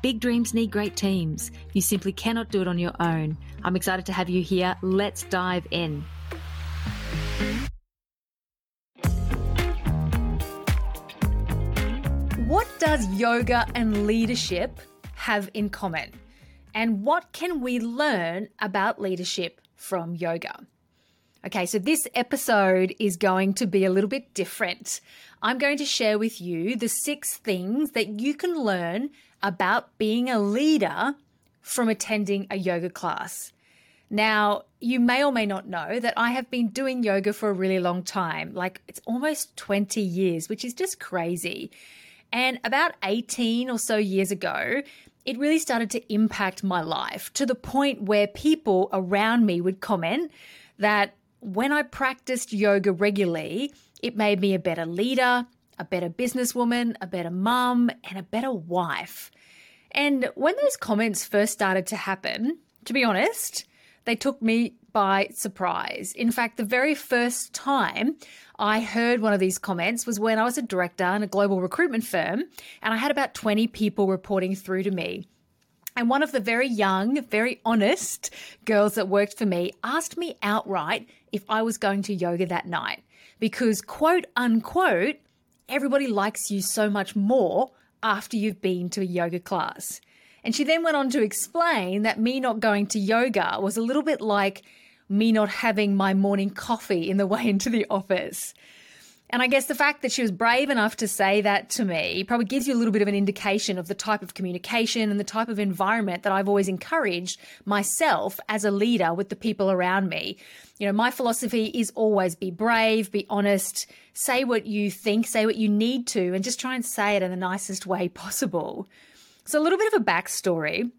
big dreams need great teams. You simply cannot do it on your own. I'm excited to have you here. Let's dive in. What does yoga and leadership have in common? And what can we learn about leadership from yoga? Okay, so this episode is going to be a little bit different. I'm going to share with you the 6 things that you can learn about being a leader from attending a yoga class. Now, you may or may not know that I have been doing yoga for a really long time, like it's almost 20 years, which is just crazy. And about 18 or so years ago, it really started to impact my life to the point where people around me would comment that when I practiced yoga regularly, it made me a better leader, a better businesswoman, a better mum, and a better wife. And when those comments first started to happen, to be honest, they took me by surprise. In fact, the very first time I heard one of these comments was when I was a director in a global recruitment firm, and I had about 20 people reporting through to me. And one of the very young, very honest girls that worked for me asked me outright if I was going to yoga that night because, quote unquote, everybody likes you so much more after you've been to a yoga class. And she then went on to explain that me not going to yoga was a little bit like me not having my morning coffee in the way into the office. And I guess the fact that she was brave enough to say that to me probably gives you a little bit of an indication of the type of communication and the type of environment that I've always encouraged myself as a leader with the people around me. You know, my philosophy is always be brave, be honest, say what you think, say what you need to, and just try and say it in the nicest way possible. So a little bit of a backstory.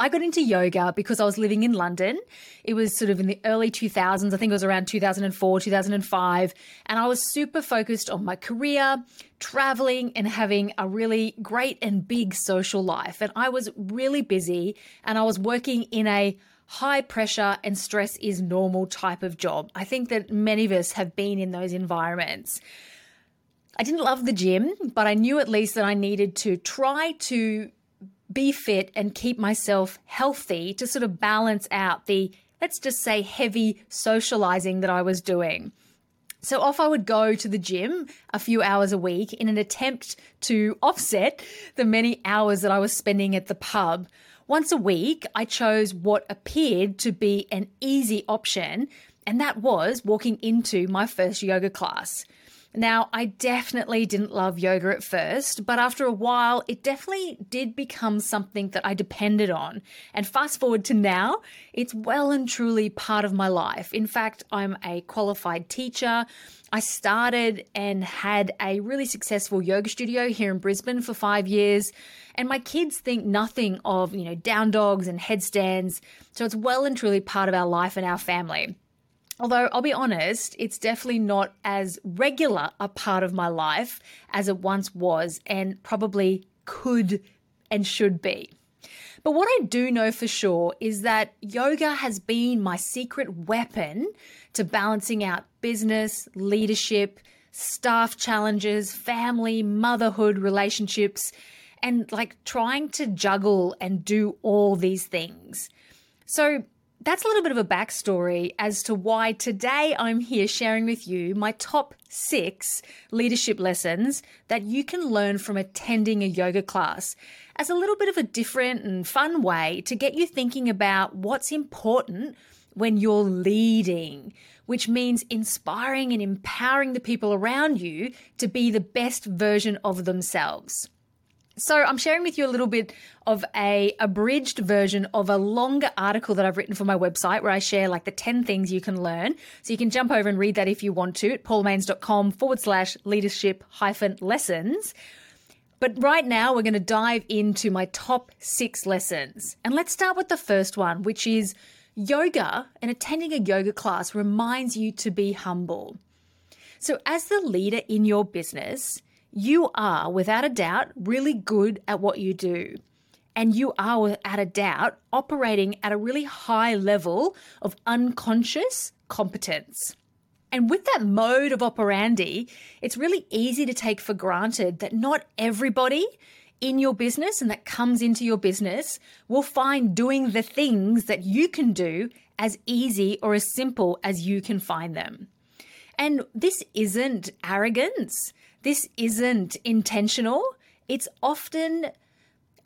I got into yoga because I was living in London. It was sort of in the early 2000s. I think it was around 2004, 2005. And I was super focused on my career, traveling and having a really great and big social life. And I was really busy and I was working in a high pressure and stress is normal type of job. I think that many of us have been in those environments. I didn't love the gym, but I knew at least that I needed to try to be fit and keep myself healthy to sort of balance out the, let's just say, heavy socializing that I was doing. So off I would go to the gym a few hours a week in an attempt to offset the many hours that I was spending at the pub. Once a week, I chose what appeared to be an easy option, and that was walking into my first yoga class. Now, I definitely didn't love yoga at first, but after a while, it definitely did become something that I depended on. And fast forward to now, it's well and truly part of my life. In fact, I'm a qualified teacher. I started and had a really successful yoga studio here in Brisbane for 5 years. And my kids think nothing of, down dogs and headstands. So it's well and truly part of our life and our family. Although I'll be honest, it's definitely not as regular a part of my life as it once was and probably could and should be. But what I do know for sure is that yoga has been my secret weapon to balancing out business, leadership, staff challenges, family, motherhood, relationships, and trying to juggle and do all these things. So that's a little bit of a backstory as to why today I'm here sharing with you my top 6 leadership lessons that you can learn from attending a yoga class as a little bit of a different and fun way to get you thinking about what's important when you're leading, which means inspiring and empowering the people around you to be the best version of themselves. So I'm sharing with you a little bit of a abridged version of a longer article that I've written for my website where I share the 10 things you can learn. So you can jump over and read that if you want to at paulamaidens.com/leadership-lessons. But right now we're going to dive into my top 6 lessons. And let's start with the first one, which is Yoga and attending a yoga class reminds you to be humble. So as the leader in your business, you are, without a doubt, really good at what you do. And you are, without a doubt, operating at a really high level of unconscious competence. And with that mode of operandi, it's really easy to take for granted that not everybody in your business and that comes into your business will find doing the things that you can do as easy or as simple as you can find them. And this isn't arrogance. This isn't intentional. It's often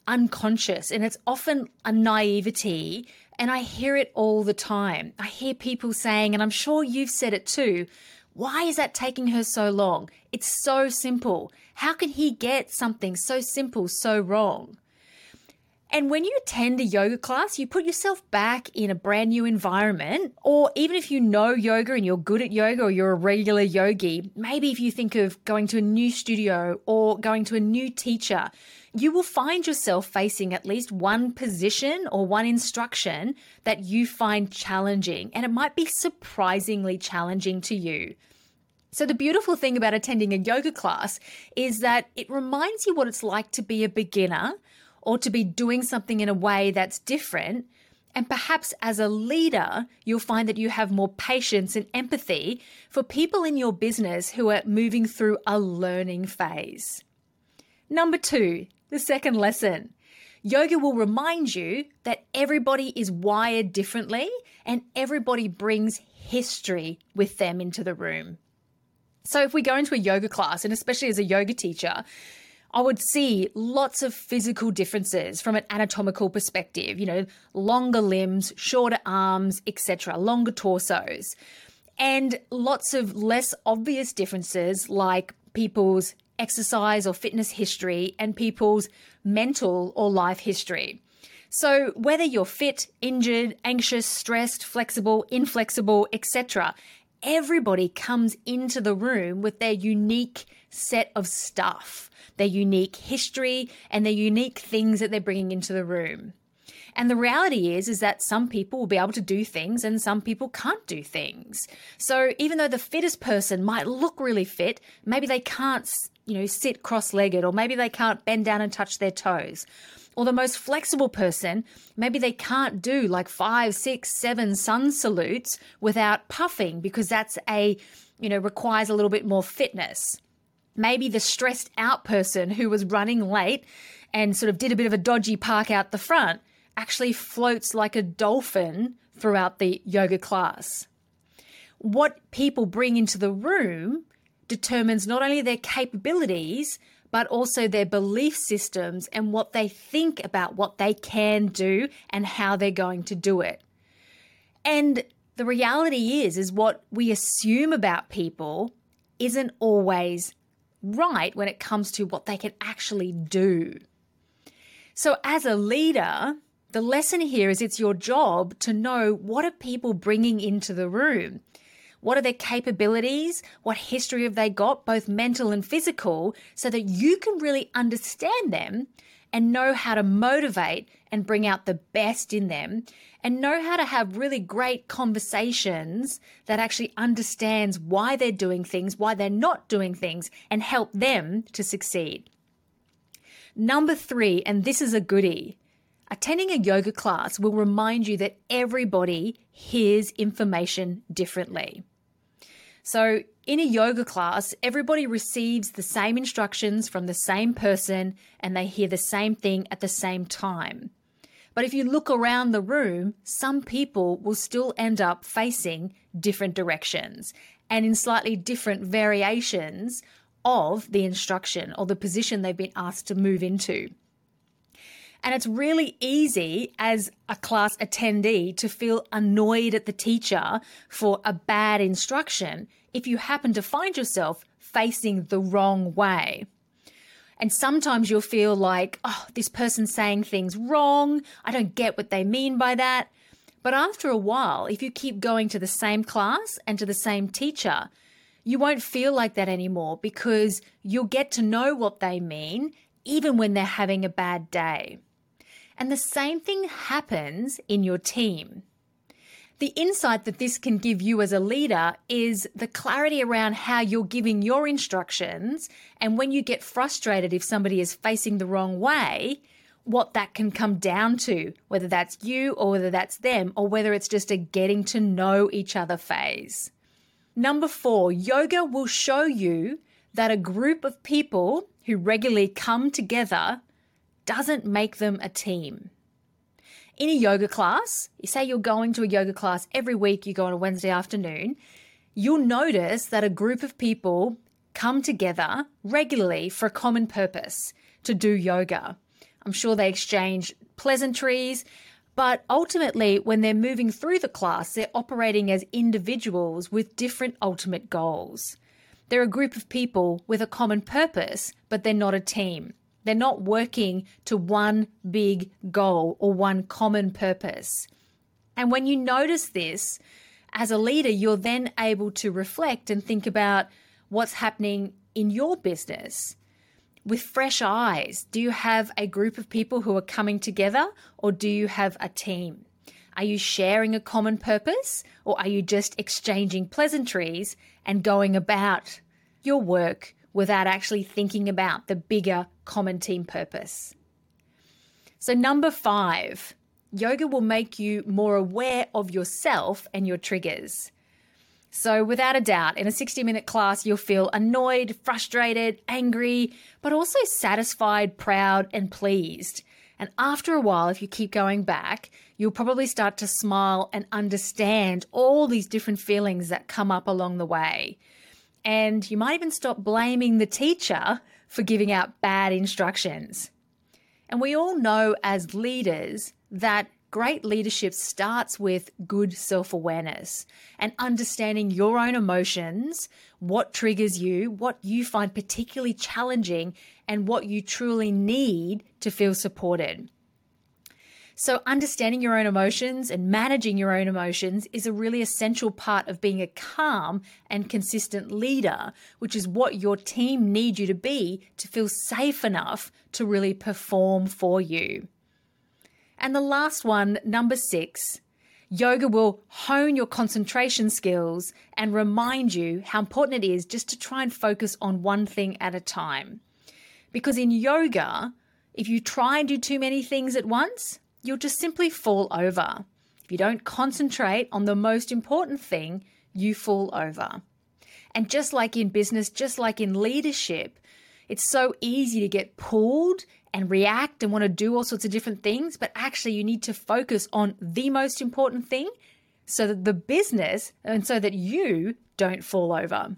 unconscious and it's often a naivety. And I hear it all the time. I hear people saying, and I'm sure you've said it too, why is that taking her so long? It's so simple. How can he get something so simple so wrong? And when you attend a yoga class, you put yourself back in a brand new environment, or even if you know yoga and you're good at yoga or you're a regular yogi, maybe if you think of going to a new studio or going to a new teacher, you will find yourself facing at least one position or one instruction that you find challenging, and it might be surprisingly challenging to you. So the beautiful thing about attending a yoga class is that it reminds you what it's like to be a beginner or to be doing something in a way that's different. And perhaps as a leader, you'll find that you have more patience and empathy for people in your business who are moving through a learning phase. Number 2, the second lesson. Yoga will remind you that everybody is wired differently and everybody brings history with them into the room. So if we go into a yoga class, and especially as a yoga teacher, I would see lots of physical differences from an anatomical perspective, you know, longer limbs, shorter arms, etc., longer torsos, and lots of less obvious differences like people's exercise or fitness history and people's mental or life history. So whether you're fit, injured, anxious, stressed, flexible, inflexible, etc., everybody comes into the room with their unique set of stuff, their unique history and their unique things that they're bringing into the room. And the reality is that some people will be able to do things and some people can't do things. So even though the fittest person might look really fit, maybe they can't, sit cross-legged, or maybe they can't bend down and touch their toes. Or the most flexible person, maybe they can't do like 5, 6, 7 sun salutes without puffing because that's requires a little bit more fitness. Maybe the stressed out person who was running late and sort of did a bit of a dodgy park out the front actually floats like a dolphin throughout the yoga class. What people bring into the room determines not only their capabilities, but also their belief systems and what they think about what they can do and how they're going to do it. And the reality is what we assume about people isn't always right when it comes to what they can actually do. So as a leader, the lesson here is it's your job to know what are people bringing into the room. What are their capabilities? What history have they got, both mental and physical, so that you can really understand them and know how to motivate and bring out the best in them and know how to have really great conversations that actually understands why they're doing things, why they're not doing things, and help them to succeed. Number 3, and this is a goodie. Attending a yoga class will remind you that everybody hears information differently. So in a yoga class, everybody receives the same instructions from the same person and they hear the same thing at the same time. But if you look around the room, some people will still end up facing different directions and in slightly different variations of the instruction or the position they've been asked to move into. And it's really easy as a class attendee to feel annoyed at the teacher for a bad instruction if you happen to find yourself facing the wrong way. And sometimes you'll feel like, oh, this person's saying things wrong. I don't get what they mean by that. But after a while, if you keep going to the same class and to the same teacher, you won't feel like that anymore because you'll get to know what they mean even when they're having a bad day. And the same thing happens in your team. the insight that this can give you as a leader is the clarity around how you're giving your instructions, and when you get frustrated if somebody is facing the wrong way, what that can come down to, whether that's you or whether that's them, or whether it's just a getting to know each other phase. Number 4, yoga will show you that a group of people who regularly come together doesn't make them a team. In a yoga class, you say you're going to a yoga class every week, you go on a Wednesday afternoon, you'll notice that a group of people come together regularly for a common purpose, to do yoga. I'm sure they exchange pleasantries, but ultimately when they're moving through the class, they're operating as individuals with different ultimate goals. They're a group of people with a common purpose, but they're not a team. They're not working to one big goal or one common purpose. And when you notice this, as a leader, you're then able to reflect and think about what's happening in your business. With fresh eyes, do you have a group of people who are coming together, or do you have a team? Are you sharing a common purpose, or are you just exchanging pleasantries and going about your work without actually thinking about the bigger common team purpose? So number 5, yoga will make you more aware of yourself and your triggers. So without a doubt, in a 60-minute class, you'll feel annoyed, frustrated, angry, but also satisfied, proud, and pleased. And after a while, if you keep going back, you'll probably start to smile and understand all these different feelings that come up along the way. And you might even stop blaming the teacher for giving out bad instructions. And we all know as leaders that great leadership starts with good self-awareness and understanding your own emotions, what triggers you, what you find particularly challenging, and what you truly need to feel supported. So understanding your own emotions and managing your own emotions is a really essential part of being a calm and consistent leader, which is what your team need you to be to feel safe enough to really perform for you. And the last one, number 6, yoga will hone your concentration skills and remind you how important it is just to try and focus on one thing at a time. Because in yoga, if you try and do too many things at once, you'll just simply fall over. If you don't concentrate on the most important thing, you fall over. And just like in business, just like in leadership, it's so easy to get pulled and react and want to do all sorts of different things, but actually you need to focus on the most important thing so that the business and so that you don't fall over.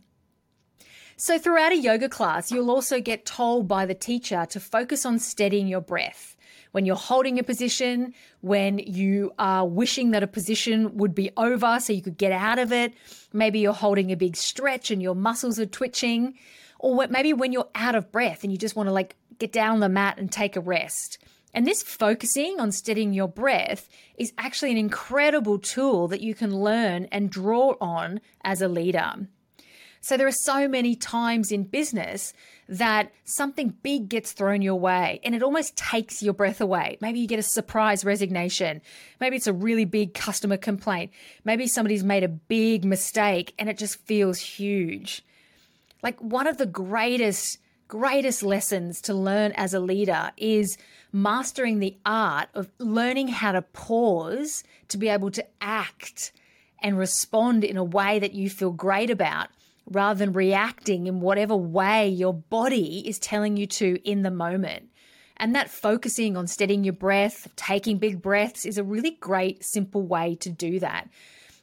So throughout a yoga class, you'll also get told by the teacher to focus on steadying your breath. When you're holding a position, when you are wishing that a position would be over so you could get out of it, maybe you're holding a big stretch and your muscles are twitching, or maybe when you're out of breath and you just want to get down on the mat and take a rest. And this focusing on steadying your breath is actually an incredible tool that you can learn and draw on as a leader. So there are so many times in business that something big gets thrown your way and it almost takes your breath away. Maybe you get a surprise resignation. Maybe it's a really big customer complaint. Maybe somebody's made a big mistake and it just feels huge. One of the greatest lessons to learn as a leader is mastering the art of learning how to pause to be able to act and respond in a way that you feel great about rather than reacting in whatever way your body is telling you to in the moment. And that focusing on steadying your breath, taking big breaths is a really great, simple way to do that.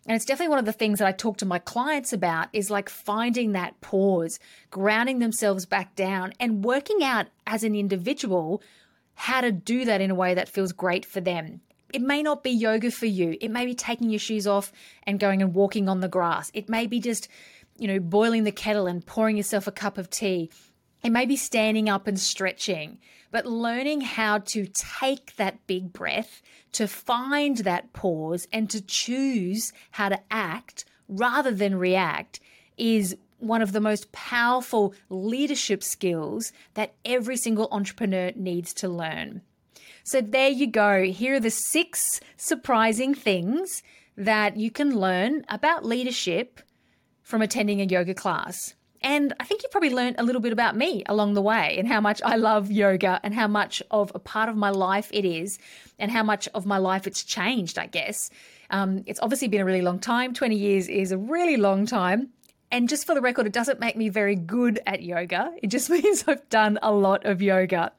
And it's definitely one of the things that I talk to my clients about is finding that pause, grounding themselves back down and working out as an individual how to do that in a way that feels great for them. It may not be yoga for you. It may be taking your shoes off and going and walking on the grass. It may be just, boiling the kettle and pouring yourself a cup of tea. It may be standing up and stretching, but learning how to take that big breath, to find that pause and to choose how to act rather than react is one of the most powerful leadership skills that every single entrepreneur needs to learn. So there you go. Here are the 6 surprising things that you can learn about leadership from attending a yoga class. And I think you probably learned a little bit about me along the way and how much I love yoga and how much of a part of my life it is and how much of my life it's changed, I guess. It's obviously been a really long time. 20 years is a really long time. And just for the record, it doesn't make me very good at yoga. It just means I've done a lot of yoga.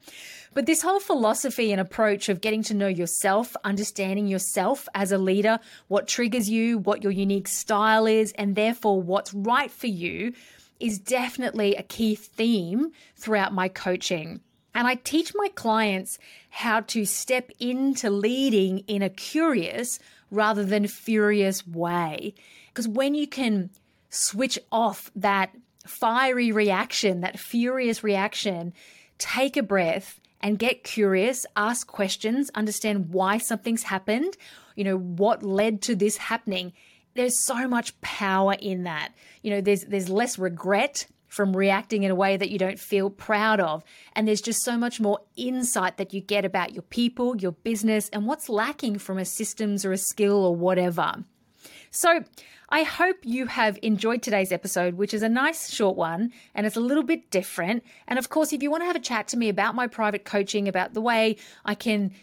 But this whole philosophy and approach of getting to know yourself, understanding yourself as a leader, what triggers you, what your unique style is, and therefore what's right for you is definitely a key theme throughout my coaching. And I teach my clients how to step into leading in a curious rather than furious way. Because when you can switch off that fiery reaction, that furious reaction, take a breath and get curious, ask questions, understand why something's happened, what led to this happening. There's so much power in that. There's less regret from reacting in a way that you don't feel proud of. And there's just so much more insight that you get about your people, your business, and what's lacking from a systems or a skill or whatever. So I hope you have enjoyed today's episode, which is a nice short one, and it's a little bit different. And of course, if you want to have a chat to me about my private coaching, about the way I can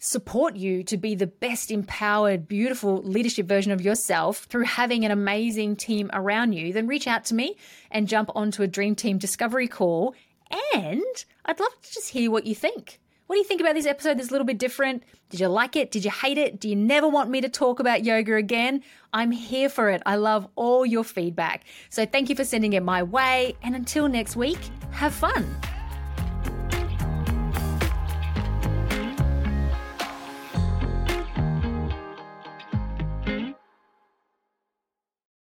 support you to be the best empowered, beautiful leadership version of yourself through having an amazing team around you, then reach out to me and jump onto a Dream Team discovery call. And I'd love to just hear what you think. What do you think about this episode that's a little bit different? Did you like it? Did you hate it? Do you never want me to talk about yoga again? I'm here for it. I love all your feedback. So thank you for sending it my way. And until next week, have fun.